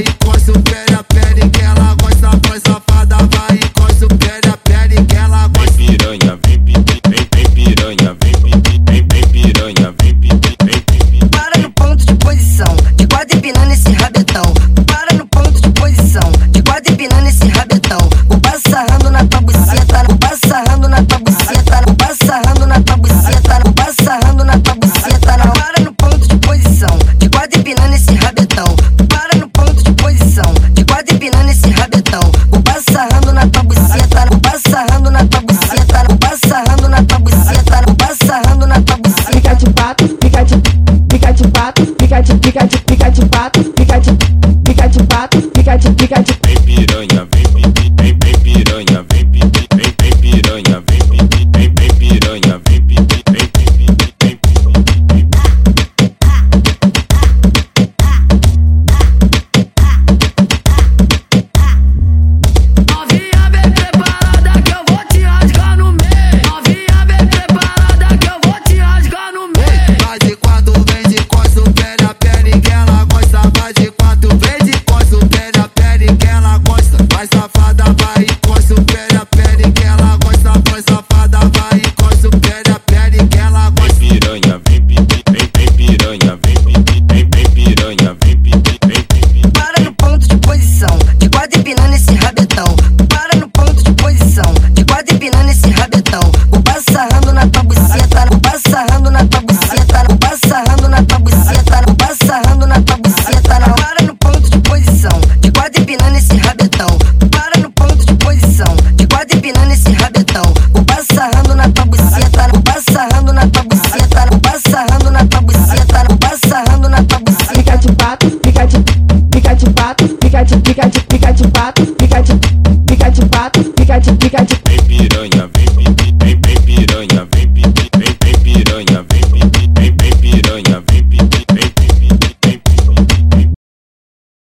e coça o pé.